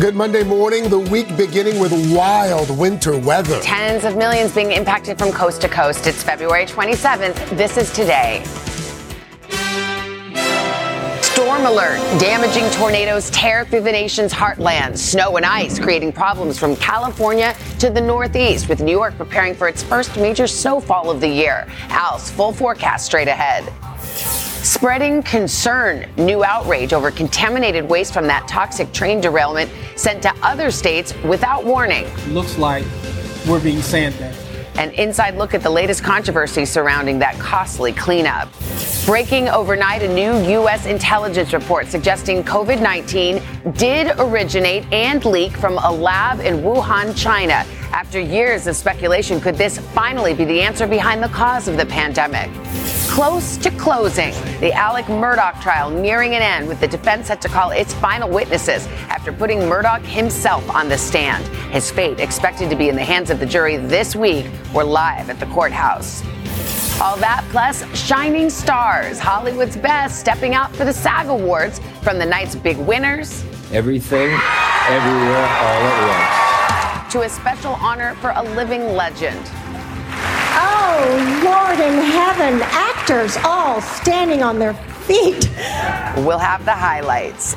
Good Monday morning, the week beginning with wild winter weather. Tens of millions being impacted from coast to coast. It's February 27th. This is today. Storm alert. Damaging tornadoes tear through the nation's heartland. Snow and ice creating problems from California to the Northeast, with New York preparing for its first major snowfall of the year. Al's full forecast straight ahead. Spreading concern, new outrage over contaminated waste from that toxic train derailment sent to other states without warning. Looks like we're being sandbagged. An inside look at the latest controversy surrounding that costly cleanup. Breaking overnight, a new U.S. intelligence report suggesting COVID-19 did originate and leak from a lab in Wuhan, China. After years of speculation, could this finally be the answer behind the cause of the pandemic? Close to closing, the Alex Murdaugh trial nearing an end, with the defense set to call its final witnesses after putting Murdaugh himself on the stand. His fate expected to be in the hands of the jury this week. We're live at the courthouse. All that plus shining stars, Hollywood's best, stepping out for the SAG Awards, from the night's big winners. Everything, everywhere, all at once. To a special honor for a living legend. Oh, Lord in heaven, actors all standing on their feet. We'll have the highlights.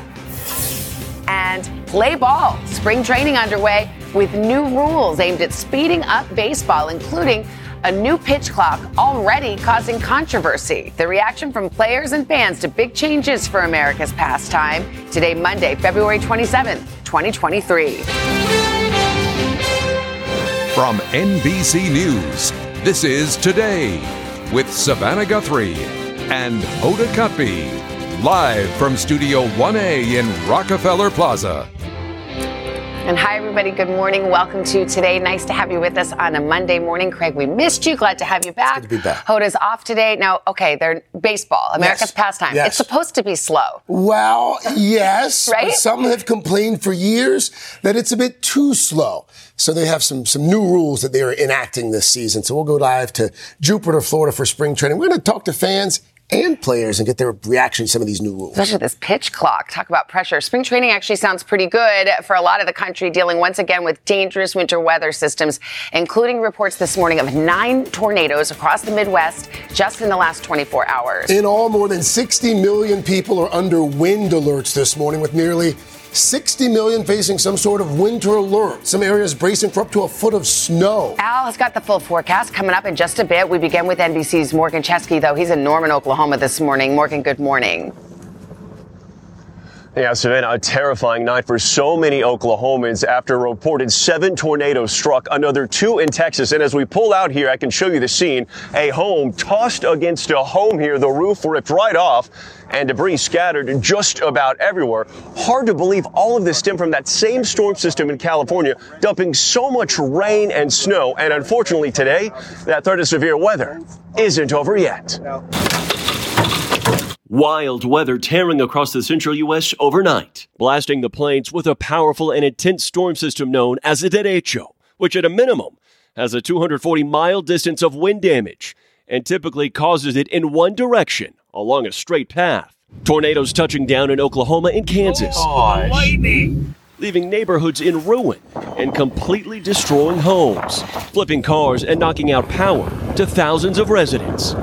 And play ball. Spring training underway with new rules aimed at speeding up baseball, including a new pitch clock already causing controversy. The reaction from players and fans to big changes for America's pastime. Today, Monday, February 27th, 2023. From NBC News, this is Today with Savannah Guthrie and Hoda Kotb, live from Studio 1A in Rockefeller Plaza. And hi, everybody. Good morning. Welcome to Today. Nice to have you with us on a Monday morning. Craig, we missed you. Glad to have you back. It's good to be back. Hoda's off today. Now, okay, they're baseball, America's pastime. Yes. It's supposed to be slow. Well, yes. Right? Some have complained for years that it's a bit too slow. So they have some new rules that they are enacting this season. So we'll go live to Jupiter, Florida for spring training. We're going to talk to fans and players and get their reaction to some of these new rules. Especially this pitch clock. Talk about pressure. Spring training actually sounds pretty good for a lot of the country, dealing once again with dangerous winter weather systems, including reports this morning of 9 tornadoes across the Midwest just in the last 24 hours. In all, more than 60 million people are under wind alerts this morning, with nearly 60 million facing some sort of winter alert. Some areas bracing for up to a foot of snow. Al has got the full forecast coming up in just a bit. We begin with NBC's Morgan Chesky, though. He's in Norman, Oklahoma this morning. Morgan, good morning. Yeah, Savannah, a terrifying night for so many Oklahomans after a reported 7 tornadoes struck, another 2 in Texas. And as we pull out here, I can show you the scene. A home tossed against a home here. The roof ripped right off, and debris scattered just about everywhere. Hard to believe all of this stemmed from that same storm system in California, dumping so much rain and snow. And unfortunately today, that threat of severe weather isn't over yet. Wild weather tearing across the central U.S. overnight, blasting the plains with a powerful and intense storm system known as a derecho, which at a minimum has a 240-mile distance of wind damage and typically causes it in one direction along a straight path. Tornadoes touching down in Oklahoma and Kansas, leaving neighborhoods in ruin and completely destroying homes, flipping cars and knocking out power to thousands of residents.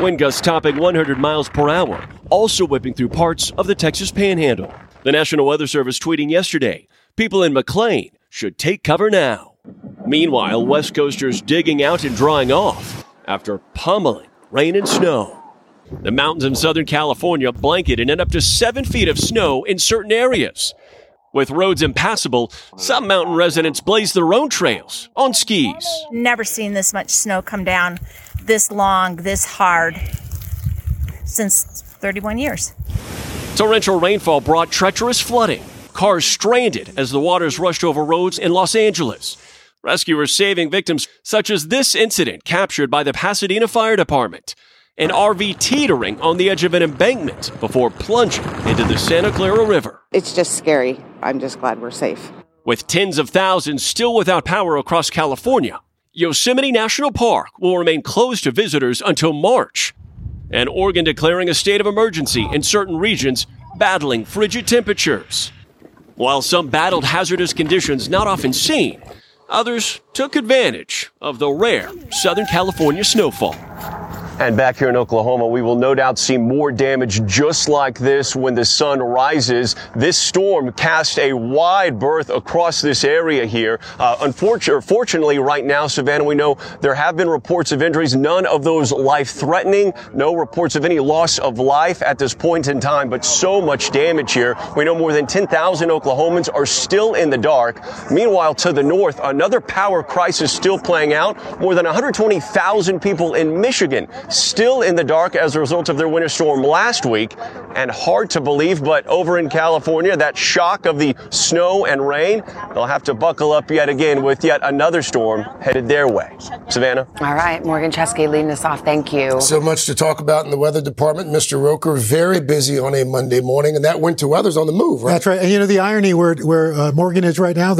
Wind gusts topping 100 miles per hour, also whipping through parts of the Texas Panhandle. The National Weather Service tweeting yesterday, people in McLean should take cover now. Meanwhile, West Coasters digging out and drying off after pummeling rain and snow. The mountains in Southern California blanketed in up to 7 feet of snow in certain areas. With roads impassable, some mountain residents blaze their own trails on skis. Never seen this much snow come down this long, this hard, since 31 years. Torrential rainfall brought treacherous flooding. Cars stranded as the waters rushed over roads in Los Angeles. Rescuers saving victims such as this incident captured by the Pasadena Fire Department. An RV teetering on the edge of an embankment before plunging into the Santa Clara River. It's just scary. I'm just glad we're safe. With tens of thousands still without power across California, Yosemite National Park will remain closed to visitors until March. And Oregon declaring a state of emergency in certain regions, battling frigid temperatures. While some battled hazardous conditions not often seen, others took advantage of the rare Southern California snowfall. And back here in Oklahoma, we will no doubt see more damage just like this when the sun rises. This storm cast a wide berth across this area here. Fortunately, right now, Savannah, we know there have been reports of injuries, none of those life-threatening, no reports of any loss of life at this point in time, but so much damage here. We know more than 10,000 Oklahomans are still in the dark. Meanwhile, to the north, another power crisis still playing out. More than 120,000 people in Michigan still in the dark as a result of their winter storm last week. And hard to believe, but over in California, that shock of the snow and rain, they'll have to buckle up yet again with yet another storm headed their way. Savannah? All right, Morgan Chesky leading us off. Thank you. So much to talk about in the weather department. Mr. Roker, very busy on a Monday morning, and that winter weather's on the move, right? That's right. And you know, the irony where Morgan is right now,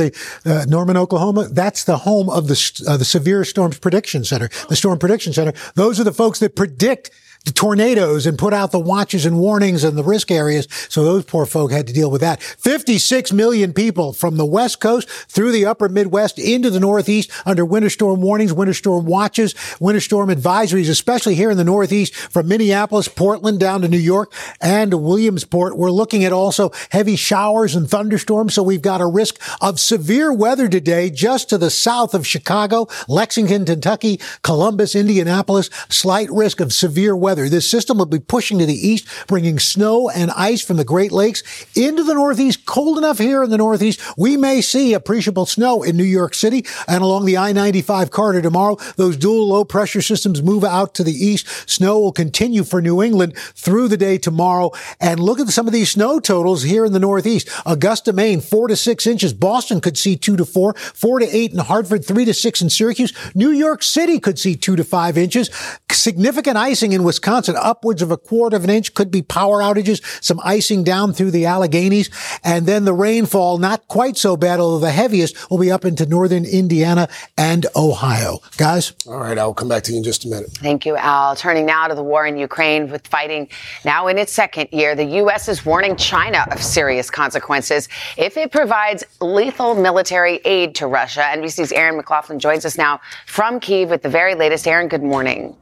Norman, Oklahoma, that's the home of the Severe Storms Prediction Center, the Storm Prediction Center. Those are the folks that predict the tornadoes and put out the watches and warnings and the risk areas. So those poor folk had to deal with that. 56 million people from the West Coast through the upper Midwest into the Northeast under winter storm warnings, winter storm watches, winter storm advisories, especially here in the Northeast from Minneapolis, Portland down to New York and Williamsport. We're looking at also heavy showers and thunderstorms. So we've got a risk of severe weather today just to the south of Chicago, Lexington, Kentucky, Columbus, Indianapolis, slight risk of severe weather. This system will be pushing to the east, bringing snow and ice from the Great Lakes into the Northeast. Cold enough here in the Northeast, we may see appreciable snow in New York City and along the I-95 corridor tomorrow. Those dual low-pressure systems move out to the east. Snow will continue for New England through the day tomorrow. And look at some of these snow totals here in the Northeast. Augusta, Maine, 4 to 6 inches. Boston could see 2 to 4. 4 to 8 in Hartford, 3 to 6 in Syracuse. New York City could see 2 to 5 inches. Significant icing in Wisconsin, upwards of 1/4 of an inch, could be power outages, some icing down through the Alleghenies, and then the rainfall, not quite so bad, although the heaviest will be up into northern Indiana and Ohio. Guys? All right, I'll come back to you in just a minute. Thank you, Al. Turning now to the war in Ukraine, with fighting now in its second year, the U.S. is warning China of serious consequences if it provides lethal military aid to Russia. NBC's Aaron McLaughlin joins us now from Kyiv with the very latest. Aaron, good morning.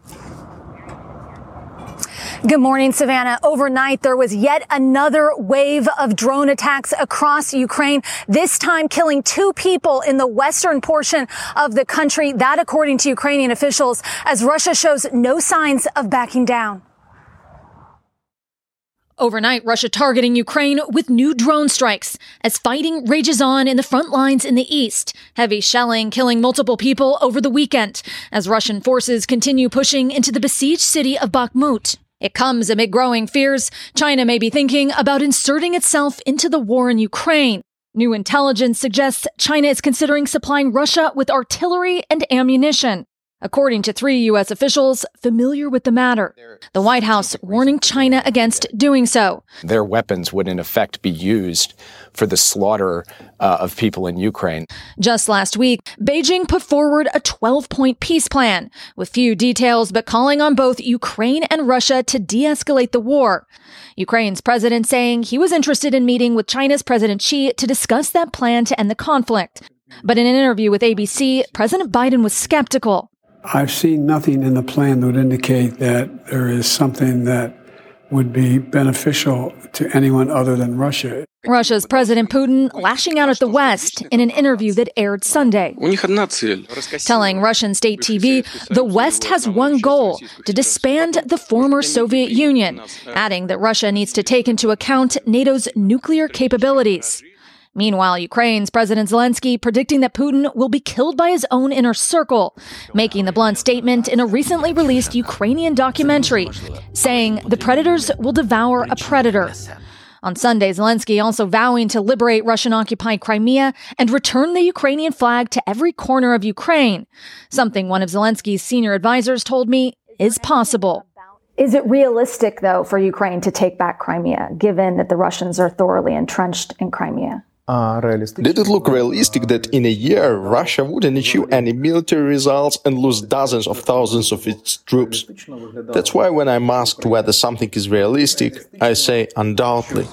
Good morning, Savannah. Overnight, there was yet another wave of drone attacks across Ukraine, this time killing 2 people in the western portion of the country. That, according to Ukrainian officials, as Russia shows no signs of backing down. Overnight, Russia targeting Ukraine with new drone strikes as fighting rages on in the front lines in the east. Heavy shelling killing multiple people over the weekend as Russian forces continue pushing into the besieged city of Bakhmut. It comes amid growing fears China may be thinking about inserting itself into the war in Ukraine. New intelligence suggests China is considering supplying Russia with artillery and ammunition. According to 3 U.S. officials familiar with the matter, the White House warning China against doing so. Their weapons would, in effect, be used for the slaughter of people in Ukraine. Just last week, Beijing put forward a 12-point peace plan, with few details, but calling on both Ukraine and Russia to de-escalate the war. Ukraine's president saying he was interested in meeting with China's President Xi to discuss that plan to end the conflict. But in an interview with ABC, President Biden was skeptical. I've seen nothing in the plan that would indicate that there is something that would be beneficial to anyone other than Russia. Russia's President Putin lashing out at the West in an interview that aired Sunday, telling Russian state TV the West has one goal, to disband the former Soviet Union, adding that Russia needs to take into account NATO's nuclear capabilities. Meanwhile, Ukraine's President Zelensky predicting that Putin will be killed by his own inner circle, making the blunt statement in a recently released Ukrainian documentary, saying the predators will devour a predator. On Sunday, Zelensky also vowing to liberate Russian-occupied Crimea and return the Ukrainian flag to every corner of Ukraine, something one of Zelensky's senior advisors told me is possible. Is it realistic, though, for Ukraine to take back Crimea, given that the Russians are thoroughly entrenched in Crimea? Did it look realistic that in a year Russia wouldn't achieve any military results and lose dozens of thousands of its troops? That's why when I'm asked whether something is realistic, I say undoubtedly.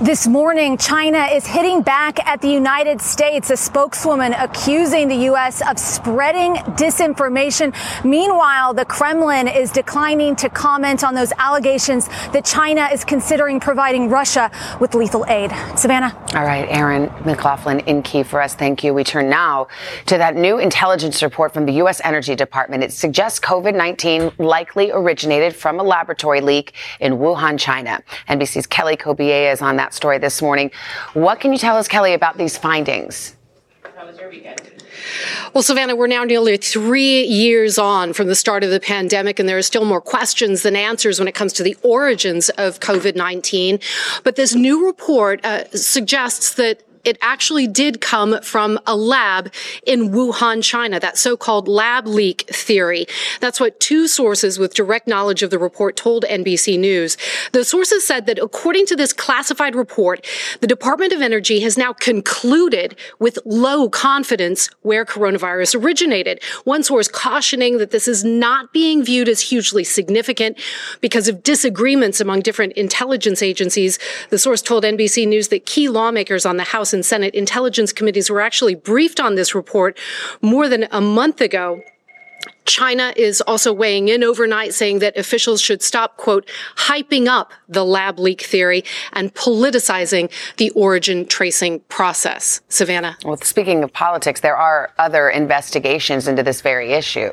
This morning, China is hitting back at the United States, a spokeswoman accusing the U.S. of spreading disinformation. Meanwhile, the Kremlin is declining to comment on those allegations that China is considering providing Russia with lethal aid. Savannah. All right, Aaron McLaughlin in Kyiv for us. Thank you. We turn now to that new intelligence report from the U.S. Energy Department. It suggests COVID-19 likely originated from a laboratory leak in Wuhan, China. NBC's Kelly Kobiea is on that story this morning. What can you tell us, Kelly, about these findings? How was your weekend? Well, Savannah, we're now nearly 3 years on from the start of the pandemic, and there are still more questions than answers when it comes to the origins of COVID-19. But this new report suggests that it actually did come from a lab in Wuhan, China, that so-called lab leak theory. That's what two sources with direct knowledge of the report told NBC News. The sources said that according to this classified report, the Department of Energy has now concluded with low confidence where coronavirus originated. One source cautioning that this is not being viewed as hugely significant because of disagreements among different intelligence agencies. The source told NBC News that key lawmakers on the House and Senate intelligence committees were actually briefed on this report more than a month ago. China is also weighing in overnight, saying that officials should stop, quote, hyping up the lab leak theory and politicizing the origin tracing process. Savannah. Well, speaking of politics, there are other investigations into this very issue.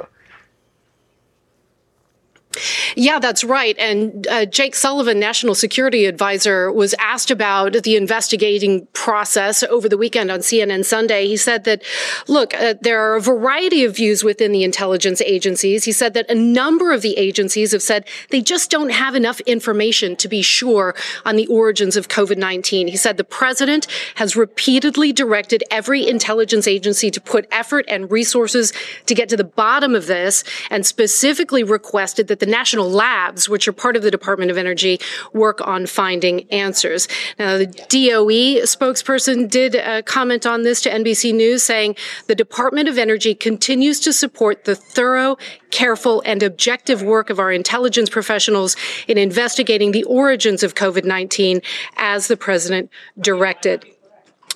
Yeah, that's right. And Jake Sullivan, National Security Advisor, was asked about the investigating process over the weekend on CNN Sunday. He said that, look, there are a variety of views within the intelligence agencies. He said that a number of the agencies have said they just don't have enough information to be sure on the origins of COVID-19. He said the president has repeatedly directed every intelligence agency to put effort and resources to get to the bottom of this, and specifically requested that the national labs, which are part of the Department of Energy, work on finding answers. Now, the DOE spokesperson did comment on this to NBC News, saying the Department of Energy continues to support the thorough, careful, and objective work of our intelligence professionals in investigating the origins of COVID-19 as the president directed.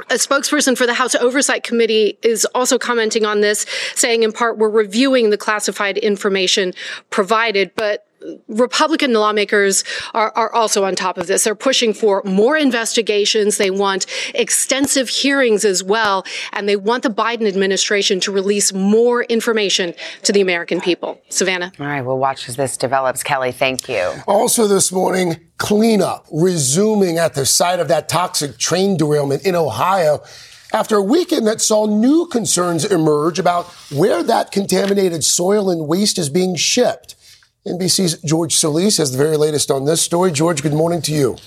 A spokesperson for the House Oversight Committee is also commenting on this, saying in part, we're reviewing the classified information provided, but Republican lawmakers are also on top of this. They're pushing for more investigations. They want extensive hearings as well, and they want the Biden administration to release more information to the American people. Savannah. All right, we'll watch as this develops. Kelly, thank you. Also this morning, cleanup resuming at the site of that toxic train derailment in Ohio after a weekend that saw new concerns emerge about where that contaminated soil and waste is being shipped. NBC's George Solis has the very latest on this story. George, good morning to you.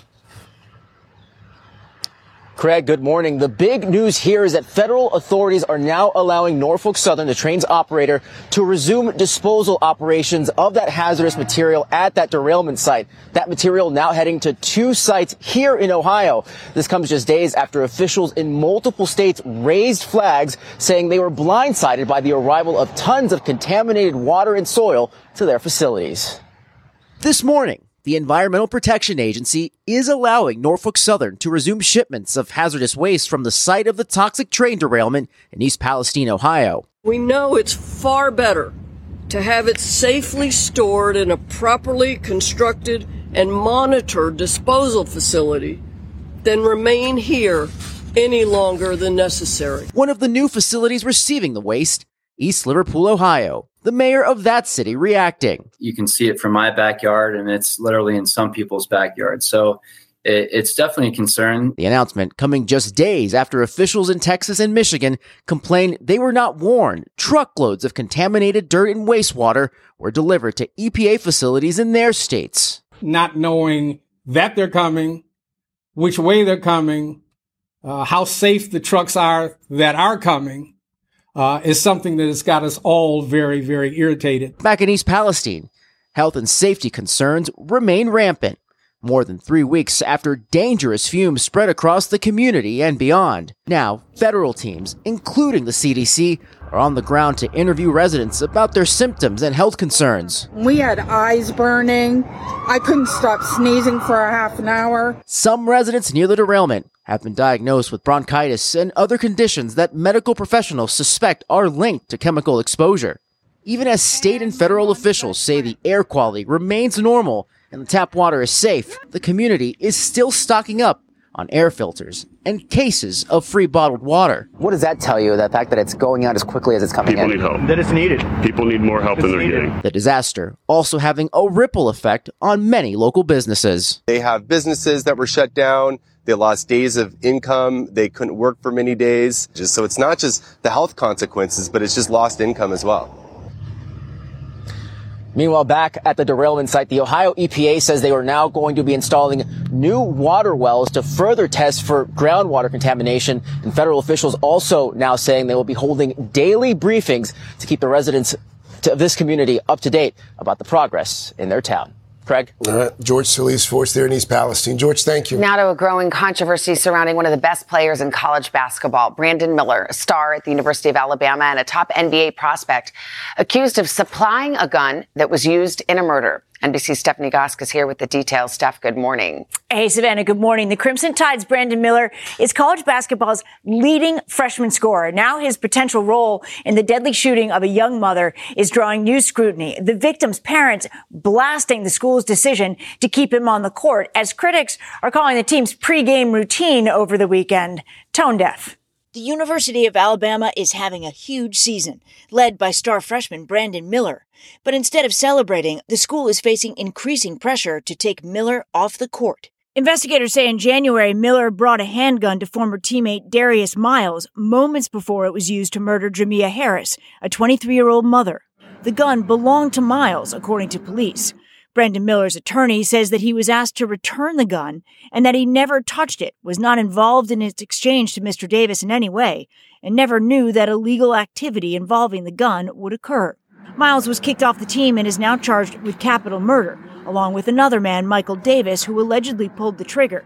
Craig, good morning. The big news here is that federal authorities are now allowing Norfolk Southern, the train's operator, to resume disposal operations of that hazardous material at that derailment site. That material now heading to two sites here in Ohio. This comes just days after officials in multiple states raised flags saying they were blindsided by the arrival of tons of contaminated water and soil to their facilities. This morning, the Environmental Protection Agency is allowing Norfolk Southern to resume shipments of hazardous waste from the site of the toxic train derailment in East Palestine, Ohio. We know it's far better to have it safely stored in a properly constructed and monitored disposal facility than remain here any longer than necessary. One of the new facilities receiving the waste, East Liverpool, Ohio. The mayor of that city reacting. You can see it from my backyard, and it's literally in some people's backyard. So it's definitely a concern. The announcement coming just days after officials in Texas and Michigan complained they were not warned truckloads of contaminated dirt and wastewater were delivered to EPA facilities in their states. Not knowing that they're coming, which way they're coming, how safe the trucks are that are coming, is something that has got us all very, very irritated. Back in East Palestine, health and safety concerns remain rampant, more than 3 weeks after dangerous fumes spread across the community and beyond. Now, federal teams, including the CDC, are on the ground to interview residents about their symptoms and health concerns. We had eyes burning. I couldn't stop sneezing for a half an hour. Some residents near the derailment have been diagnosed with bronchitis and other conditions that medical professionals suspect are linked to chemical exposure. Even as state and federal officials say the air quality remains normal and the tap water is safe, the community is still stocking up on air filters and cases of free bottled water. What does that tell you, the fact that it's going out as quickly as it's coming in? People need help. That it's needed. People need more help than they're getting. The disaster also having a ripple effect on many local businesses. They have businesses that were shut down. They lost days of income. They couldn't work for many days. So it's not just the health consequences, but it's just lost income as well. Meanwhile, back at the derailment site, the Ohio EPA says they are now going to be installing new water wells to further test for groundwater contamination. And federal officials also now saying they will be holding daily briefings to keep the residents of this community up to date about the progress in their town. Craig? All right. George Silley's force there in East Palestine. George, thank you. Now to a growing controversy surrounding one of the best players in college basketball, Brandon Miller, a star at the University of Alabama and a top NBA prospect, accused of supplying a gun that was used in a murder. NBC's Stephanie Gosk is here with the details. Steph, good morning. Hey, Savannah, good morning. The Crimson Tide's Brandon Miller is college basketball's leading freshman scorer. Now his potential role in the deadly shooting of a young mother is drawing new scrutiny. The victim's parents blasting the school's decision to keep him on the court, as critics are calling the team's pregame routine over the weekend tone deaf. The University of Alabama is having a huge season, led by star freshman Brandon Miller. But instead of celebrating, the school is facing increasing pressure to take Miller off the court. Investigators say in January, Miller brought a handgun to former teammate Darius Miles moments before it was used to murder Jamea Harris, a 23-year-old mother. The gun belonged to Miles, according to police. Brandon Miller's attorney says that he was asked to return the gun and that he never touched it, was not involved in its exchange to Mr. Davis in any way, and never knew that illegal activity involving the gun would occur. Miles was kicked off the team and is now charged with capital murder, along with another man, Michael Davis, who allegedly pulled the trigger.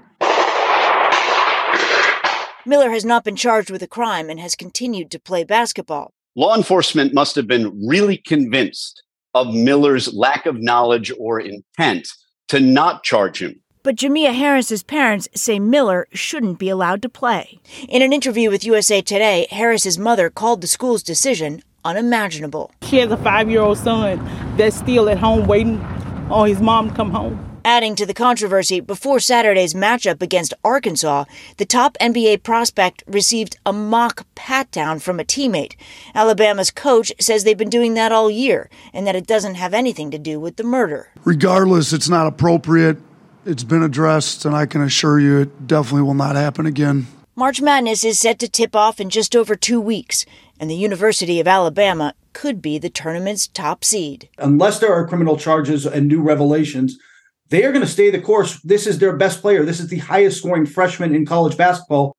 Miller has not been charged with a crime and has continued to play basketball. Law enforcement must have been really convinced of Miller's lack of knowledge or intent to not charge him. But Jamea Harris's parents say Miller shouldn't be allowed to play. In an interview with USA Today, Harris's mother called the school's decision unimaginable. She has a 5-year-old son that's still at home waiting on his mom to come home. Adding to the controversy, before Saturday's matchup against Arkansas, the top NBA prospect received a mock pat-down from a teammate. Alabama's coach says they've been doing that all year and that it doesn't have anything to do with the murder. Regardless, it's not appropriate. It's been addressed, and I can assure you it definitely will not happen again. March Madness is set to tip off in just over 2 weeks, and the University of Alabama could be the tournament's top seed. Unless there are criminal charges and new revelations, they are going to stay the course. This is their best player. This is the highest scoring freshman in college basketball.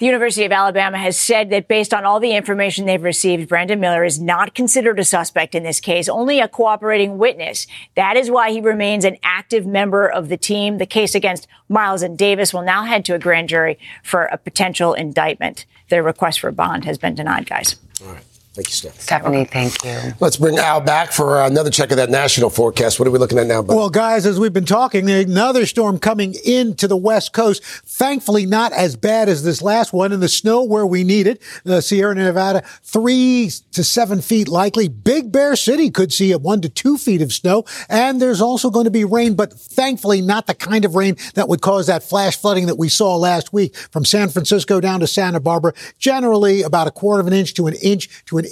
The University of Alabama has said that based on all the information they've received, Brandon Miller is not considered a suspect in this case, only a cooperating witness. That is why he remains an active member of the team. The case against Miles and Davis will now head to a grand jury for a potential indictment. Their request for bond has been denied, guys. All right. Thank you, Steph. Stephanie, thank you. Let's bring Al back for another check of that national forecast. What are we looking at now, Bob? Well, guys, as we've been talking, another storm coming into the West Coast. Thankfully, not as bad as this last one. And the snow where we need it, the Sierra Nevada, 3 to 7 feet likely. Big Bear City could see a 1 to 2 feet of snow. And there's also going to be rain, but thankfully not the kind of rain that would cause that flash flooding that we saw last week from San Francisco down to Santa Barbara. Generally about 1/4 of an inch to an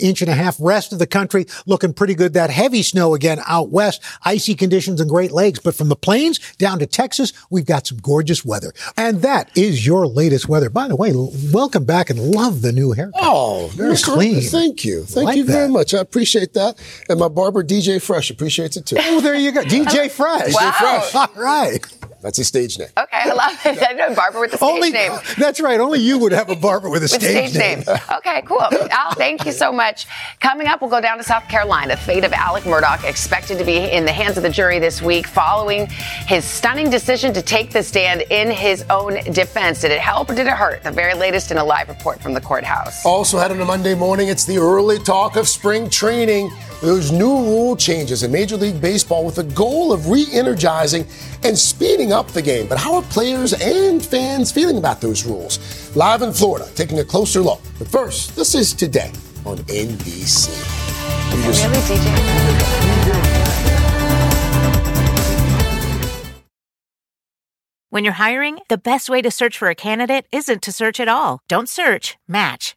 inch and a half. Rest of the country looking pretty good. That heavy snow again out west, icy conditions and Great Lakes. But from the plains down to Texas, we've got some gorgeous weather. And that is your latest weather. By the way, welcome back and love the new haircut. Oh, very clean. Thank you. Thank you very much. I appreciate that. And my barber, DJ Fresh, appreciates it too. Oh, there you go. DJ Fresh. Wow. DJ Fresh. All right. That's his stage name. Okay, I love it. I know a barber with a stage name. That's right. Only you would have a barber with a stage name. Okay, cool. Al, thank you so much. Coming up, we'll go down to South Carolina. The fate of Alex Murdaugh expected to be in the hands of the jury this week following his stunning decision to take the stand in his own defense. Did it help or did it hurt? The very latest in a live report from the courthouse. Also had on a Monday morning, it's the early talk of spring training. There's new rule changes in Major League Baseball with the goal of re-energizing and speeding up the game. But how are players and fans feeling about those rules? Live in Florida, taking a closer look. But first, this is Today on NBC. When you're hiring, the best way to search for a candidate isn't to search at all. Don't search, match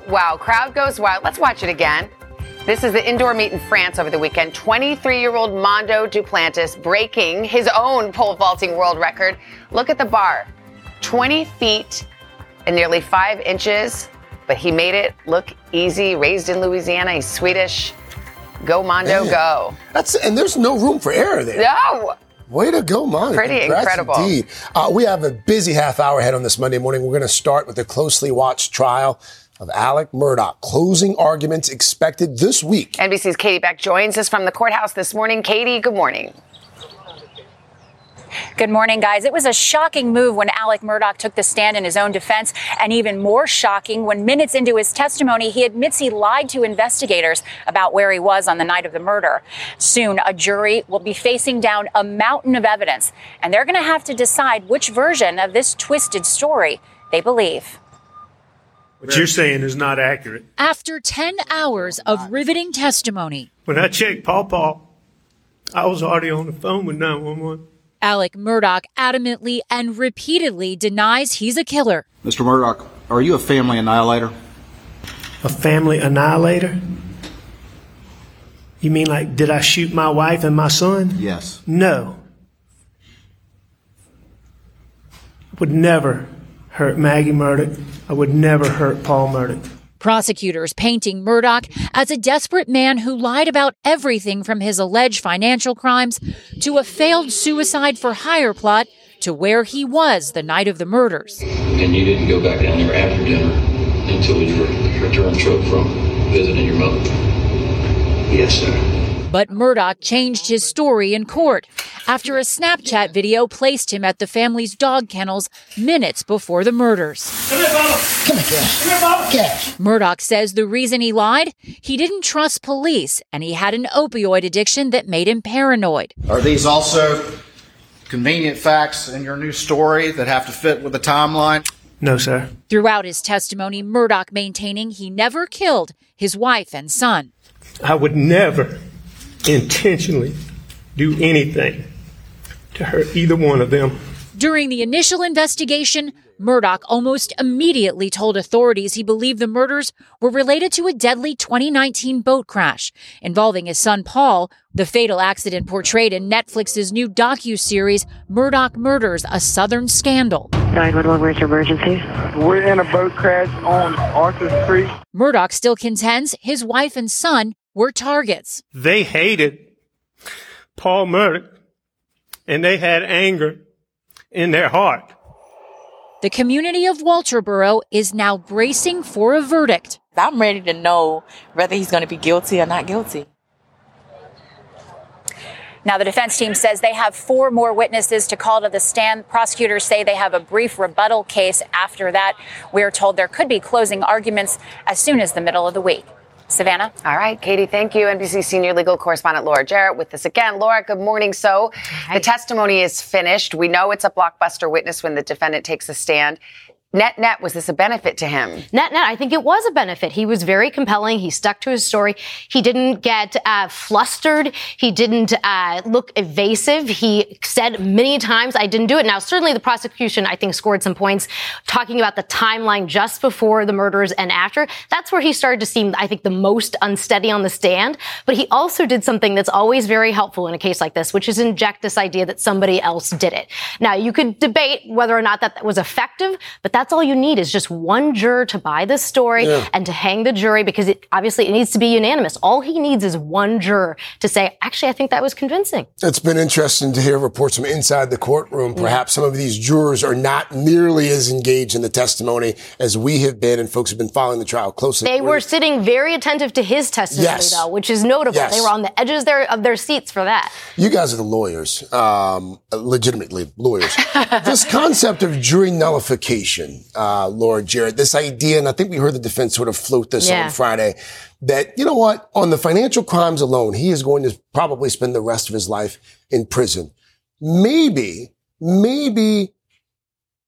Wow. Crowd goes wild. Let's watch it again. This is the indoor meet in France over the weekend. 23-year-old Mondo Duplantis breaking his own pole vaulting world record. Look at the bar. 20 feet and nearly 5 inches, but he made it look easy. Raised in Louisiana. He's Swedish. Go, Mondo, go. And there's no room for error there. No! Way to go, Mondo. Pretty incredible. Indeed. We have a busy half hour ahead on this Monday morning. We're going to start with a closely watched trial of Alex Murdaugh. Closing arguments expected this week. NBC's Katie Beck joins us from the courthouse this morning. Katie, good morning. Good morning, guys. It was a shocking move when Alex Murdaugh took the stand in his own defense, and even more shocking when minutes into his testimony, he admits he lied to investigators about where he was on the night of the murder. Soon, a jury will be facing down a mountain of evidence, and they're going to have to decide which version of this twisted story they believe. What you're saying is not accurate. After 10 hours of riveting testimony. When I checked Paw, I was already on the phone with 911. Alex Murdaugh adamantly and repeatedly denies he's a killer. Mr. Murdaugh, are you a family annihilator? A family annihilator? You mean like, did I shoot my wife and my son? Yes. No. I would never hurt Maggie Murdaugh. I would never hurt Paul Murdaugh. Prosecutors painting Murdaugh as a desperate man who lied about everything from his alleged financial crimes to a failed suicide for hire plot to where he was the night of the murders. And you didn't go back down there after dinner until your return trip from visiting your mother? Yes, sir. But Murdaugh changed his story in court after a Snapchat video placed him at the family's dog kennels minutes before the murders. Come here, Mama. Murdaugh says the reason he lied, he didn't trust police, and he had an opioid addiction that made him paranoid. Are these also convenient facts in your new story that have to fit with the timeline? No, sir. Throughout his testimony, Murdaugh maintaining he never killed his wife and son. I would never intentionally do anything to hurt either one of them. During the initial investigation, Murdaugh almost immediately told authorities he believed the murders were related to a deadly 2019 boat crash involving his son Paul, the fatal accident portrayed in Netflix's new docuseries Murdaugh Murders, a Southern Scandal. 911, where's your emergency? We're in a boat crash on Arthur Street. Murdaugh still contends his wife and son were targets. They hated Paul Murdaugh, and they had anger in their heart. The community of Walterboro is now bracing for a verdict. I'm ready to know whether he's going to be guilty or not guilty. Now, the defense team says they have four more witnesses to call to the stand. Prosecutors say they have a brief rebuttal case. After that, we're told there could be closing arguments as soon as the middle of the week. Savannah? All right, Katie, thank you. NBC senior legal correspondent Laura Jarrett with us again. Laura, good morning. So the testimony is finished. We know it's a blockbuster witness when the defendant takes a stand. Net-net, was this a benefit to him? Net-net, I think it was a benefit. He was very compelling. He stuck to his story. He didn't get flustered. He didn't look evasive. He said many times, I didn't do it. Now, certainly the prosecution, I think, scored some points talking about the timeline just before the murders and after. That's where he started to seem, I think, the most unsteady on the stand. But he also did something that's always very helpful in a case like this, which is inject this idea that somebody else did it. Now, you could debate whether or not that was effective, but that's all you need is just one juror to buy this story and to hang the jury, because it needs to be unanimous. All he needs is one juror to say, actually, I think that was convincing. It's been interesting to hear reports from inside the courtroom. Perhaps some of these jurors are not nearly as engaged in the testimony as we have been, and folks have been following the trial closely. They were sitting very attentive to his testimony, though, which is notable. Yes. They were on the edges of their seats for that. You guys are the lawyers, legitimately lawyers. This concept of jury nullification, Laura Jarrett, this idea, and I think we heard the defense sort of float this on Friday, that, you know what, on the financial crimes alone, he is going to probably spend the rest of his life in prison. Maybe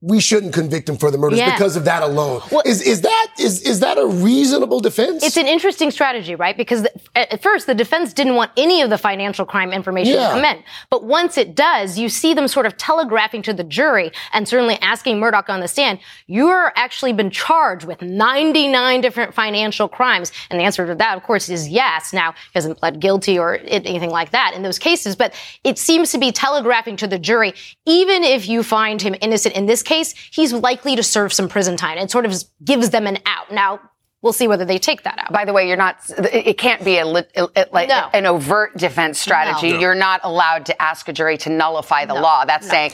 we shouldn't convict him for the murders because of that alone. Well, is that a reasonable defense? It's an interesting strategy, right? Because at first, the defense didn't want any of the financial crime information to come in. But once it does, you see them sort of telegraphing to the jury and certainly asking Murdaugh on the stand, you're actually been charged with 99 different financial crimes. And the answer to that, of course, is yes. Now, he hasn't pled guilty or anything like that in those cases. But it seems to be telegraphing to the jury, even if you find him innocent in this case, he's likely to serve some prison time. It sort of gives them an out. Now, we'll see whether they take that out. By the way, it can't be an overt defense strategy. No. You're not allowed to ask a jury to nullify the law. That's saying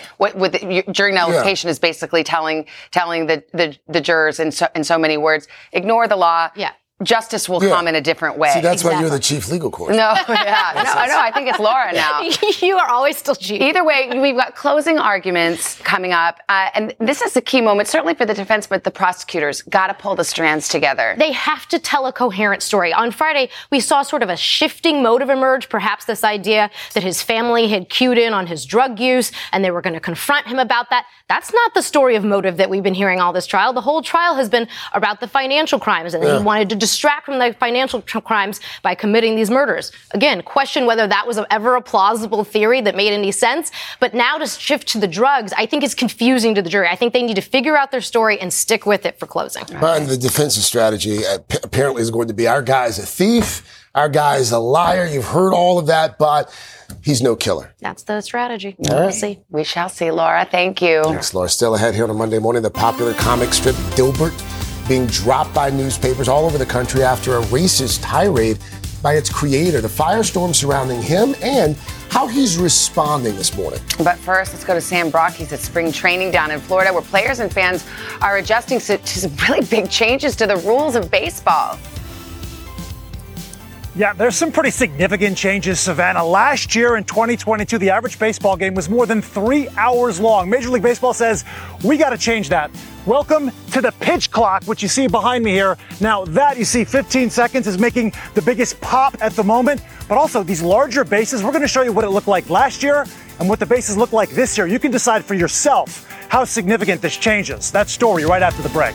jury nullification is basically telling the jurors in so many words, ignore the law. Yeah. Justice will come in a different way. See, that's why you're the chief legal correspondent. No, I think it's Laura now. You are always still chief. Either way, we've got closing arguments coming up. And this is a key moment, certainly for the defense, but the prosecutors got to pull the strands together. They have to tell a coherent story. On Friday, we saw sort of a shifting motive emerge, perhaps this idea that his family had cued in on his drug use and they were going to confront him about that. That's not the story of motive that we've been hearing all this trial. The whole trial has been about the financial crimes, and he wanted to distract from the financial crimes by committing these murders. Again, question whether that was ever a plausible theory that made any sense. But now to shift to the drugs, I think it's confusing to the jury. I think they need to figure out their story and stick with it for closing. But the defensive strategy apparently is going to be, our guy's a thief, our guy's a liar. You've heard all of that, but he's no killer. That's the strategy. All right. We'll see. We shall see, Laura. Thank you. Thanks, Laura. Still ahead here on a Monday morning, the popular comic strip Dilbert being dropped by newspapers all over the country after a racist tirade by its creator, the firestorm surrounding him, and how he's responding this morning. But first, let's go to Sam Brock. He's at spring training down in Florida, where players and fans are adjusting to some really big changes to the rules of baseball. Yeah, there's some pretty significant changes, Savannah. Last year in 2022, the average baseball game was more than 3 hours long. Major League Baseball says, we got to change that. Welcome to the pitch clock, which you see behind me here. Now that you see 15 seconds is making the biggest pop at the moment. But also these larger bases, we're going to show you what it looked like last year and what the bases look like this year. You can decide for yourself how significant this changes. That story right after the break.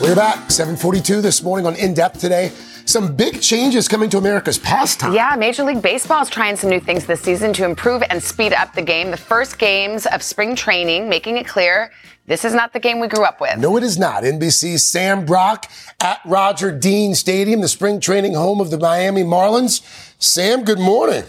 We're back, 7:42 this morning on In Depth today. Some big changes coming to America's pastime. Yeah, Major League Baseball is trying some new things this season to improve and speed up the game. The first games of spring training, making it clear this is not the game we grew up with. No, it is not. NBC's Sam Brock at Roger Dean Stadium, the spring training home of the Miami Marlins. Sam, good morning.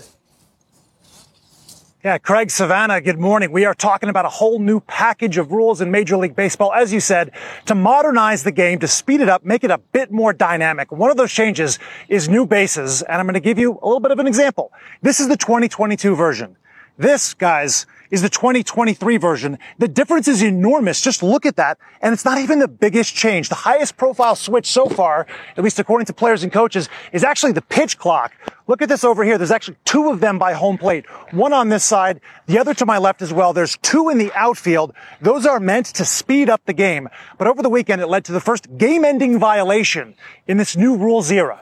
Yeah, Craig, Savannah, good morning. We are talking about a whole new package of rules in Major League Baseball, as you said, to modernize the game, to speed it up, make it a bit more dynamic. One of those changes is new bases, and I'm going to give you a little bit of an example. This is the 2022 version. This, guys, is the 2023 version. The difference is enormous. Just look at that. And it's not even the biggest change. The highest profile switch so far, at least according to players and coaches, is actually the pitch clock. Look at this over here. There's actually two of them by home plate. One on this side, the other to my left as well. There's two in the outfield. Those are meant to speed up the game. But over the weekend, it led to the first game-ending violation in this new rules era.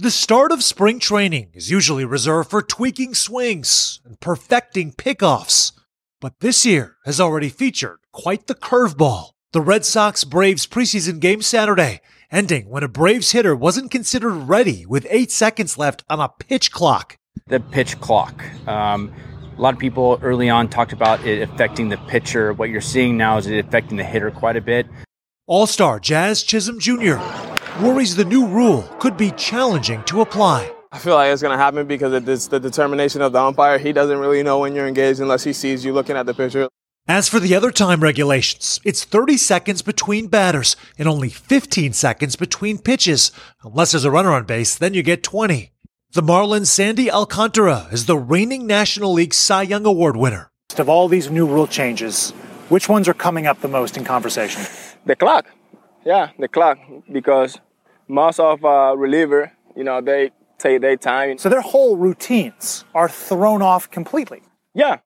The start of spring training is usually reserved for tweaking swings and perfecting pickoffs, but this year has already featured quite the curveball. The Red Sox-Braves preseason game Saturday, ending when a Braves hitter wasn't considered ready with 8 seconds left on a pitch clock. The pitch clock. A lot of people early on talked about it affecting the pitcher. What you're seeing now is it affecting the hitter quite a bit. All-star Jazz Chisholm Jr. worries the new rule could be challenging to apply. I feel like it's going to happen because it's the determination of the umpire. He doesn't really know when you're engaged unless he sees you looking at the pitcher. As for the other time regulations, it's 30 seconds between batters and only 15 seconds between pitches. Unless there's a runner on base, then you get 20. The Marlins' Sandy Alcantara is the reigning National League Cy Young Award winner. Of all these new rule changes, which ones are coming up the most in conversation? The clock. Yeah, the clock. Because most of reliever, they take their time. So their whole routines are thrown off completely. Yeah.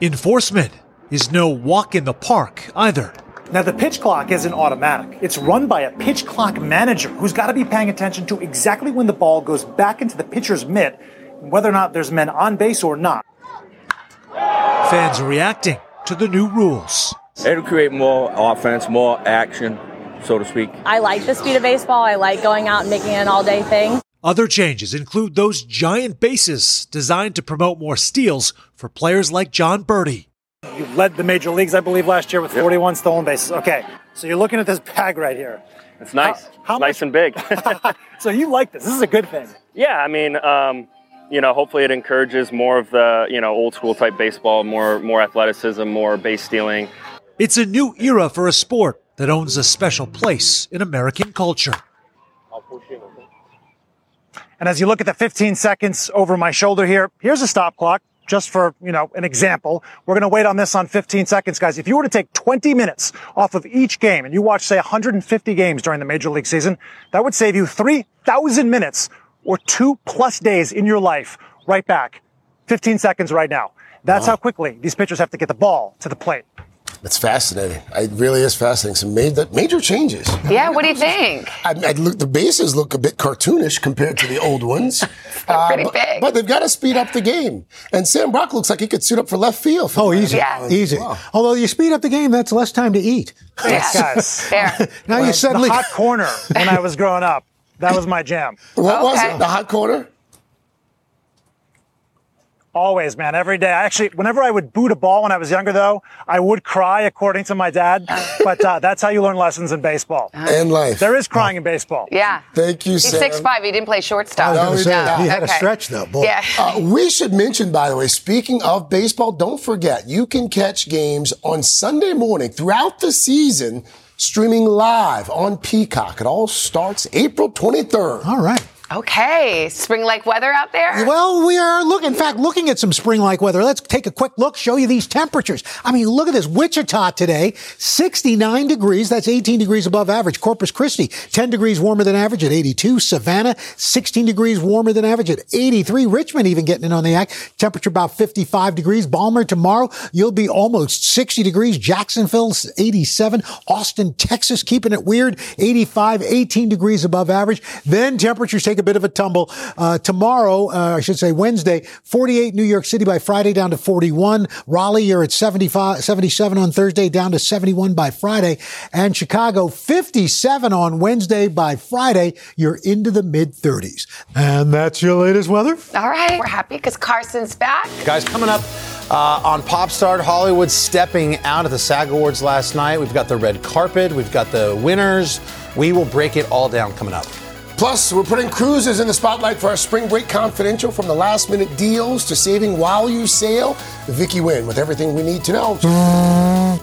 Enforcement is no walk in the park either. Now, the pitch clock isn't automatic. It's run by a pitch clock manager who's got to be paying attention to exactly when the ball goes back into the pitcher's mitt, whether or not there's men on base or not. Fans reacting to the new rules. It'll create more offense, more action, so to speak. I like the speed of baseball. I like going out and making it an all-day thing. Other changes include those giant bases designed to promote more steals for players like John Birdie. You led the major leagues, I believe, last year with 41 stolen bases. Okay, so you're looking at this bag right here. It's nice. It's nice and big. So you like this. This is a good thing. Yeah, I mean, hopefully it encourages more of the, old-school type baseball, more athleticism, more base stealing. It's a new era for a sport that owns a special place in American culture. And as you look at the 15 seconds over my shoulder here, here's a stop clock, just for, an example. We're going to wait on this on 15 seconds, guys. If you were to take 20 minutes off of each game and you watch, say, 150 games during the Major League season, that would save you 3,000 minutes or 2+ days in your life right back 15 seconds right now. That's how quickly these pitchers have to get the ball to the plate. It's fascinating. It really is fascinating. Some major changes. Yeah, what do you think? The bases look a bit cartoonish compared to the old ones. They're pretty big. But they've got to speed up the game. And Sam Brock looks like he could suit up for left field. Easy. Wow. Although you speed up the game, that's less time to eat. Yes, guys. Fair. Now you suddenly... The hot corner when I was growing up. That was my jam. What was it? The hot corner? Always, man. Every day. Whenever I would boot a ball when I was younger, though, I would cry, according to my dad. But that's how you learn lessons in baseball. And life. There is crying in baseball. Yeah. Thank you, Sam. He's 6'5". He didn't play shortstop. No, he had a stretch, though. Boy. Yeah. We should mention, by the way, speaking of baseball, don't forget, you can catch games on Sunday morning throughout the season, streaming live on Peacock. It all starts April 23rd. All right. Okay, spring-like weather out there? Well, we are looking at some spring-like weather. Let's take a quick look, show you these temperatures. I mean, look at this. Wichita today, 69 degrees. That's 18 degrees above average. Corpus Christi, 10 degrees warmer than average at 82. Savannah, 16 degrees warmer than average at 83. Richmond even getting in on the act. Temperature about 55 degrees. Baltimore tomorrow, you'll be almost 60 degrees. Jacksonville, 87. Austin, Texas, keeping it weird, 85, 18 degrees above average. Then temperatures take a bit of a tumble. Wednesday, 48 New York City by Friday down to 41. Raleigh, you're at 77 on Thursday down to 71 by Friday. And Chicago, 57 on Wednesday. By Friday, you're into the mid-30s. And that's your latest weather. All right. We're happy because Carson's back. Guys, coming up on Pop Star Hollywood stepping out at the SAG Awards last night. We've got the red carpet. We've got the winners. We will break it all down coming up. Plus, we're putting cruises in the spotlight for our Spring Break Confidential, from the last-minute deals to saving while you sail. Vicki Wynn with everything we need to know.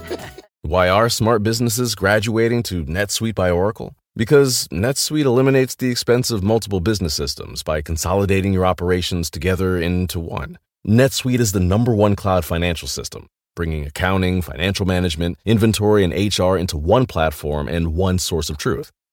Why are smart businesses graduating to NetSuite by Oracle? Because NetSuite eliminates the expense of multiple business systems by consolidating your operations together into one. NetSuite is the #1 cloud financial system, bringing accounting, financial management, inventory, and HR into one platform and one source of truth.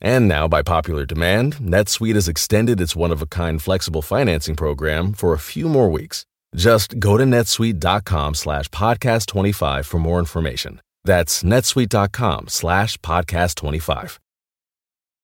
And now, by popular demand, NetSuite has extended its one-of-a-kind flexible financing program for a few more weeks. Just go to netsuite.com/podcast25 for more information. That's netsuite.com/podcast25.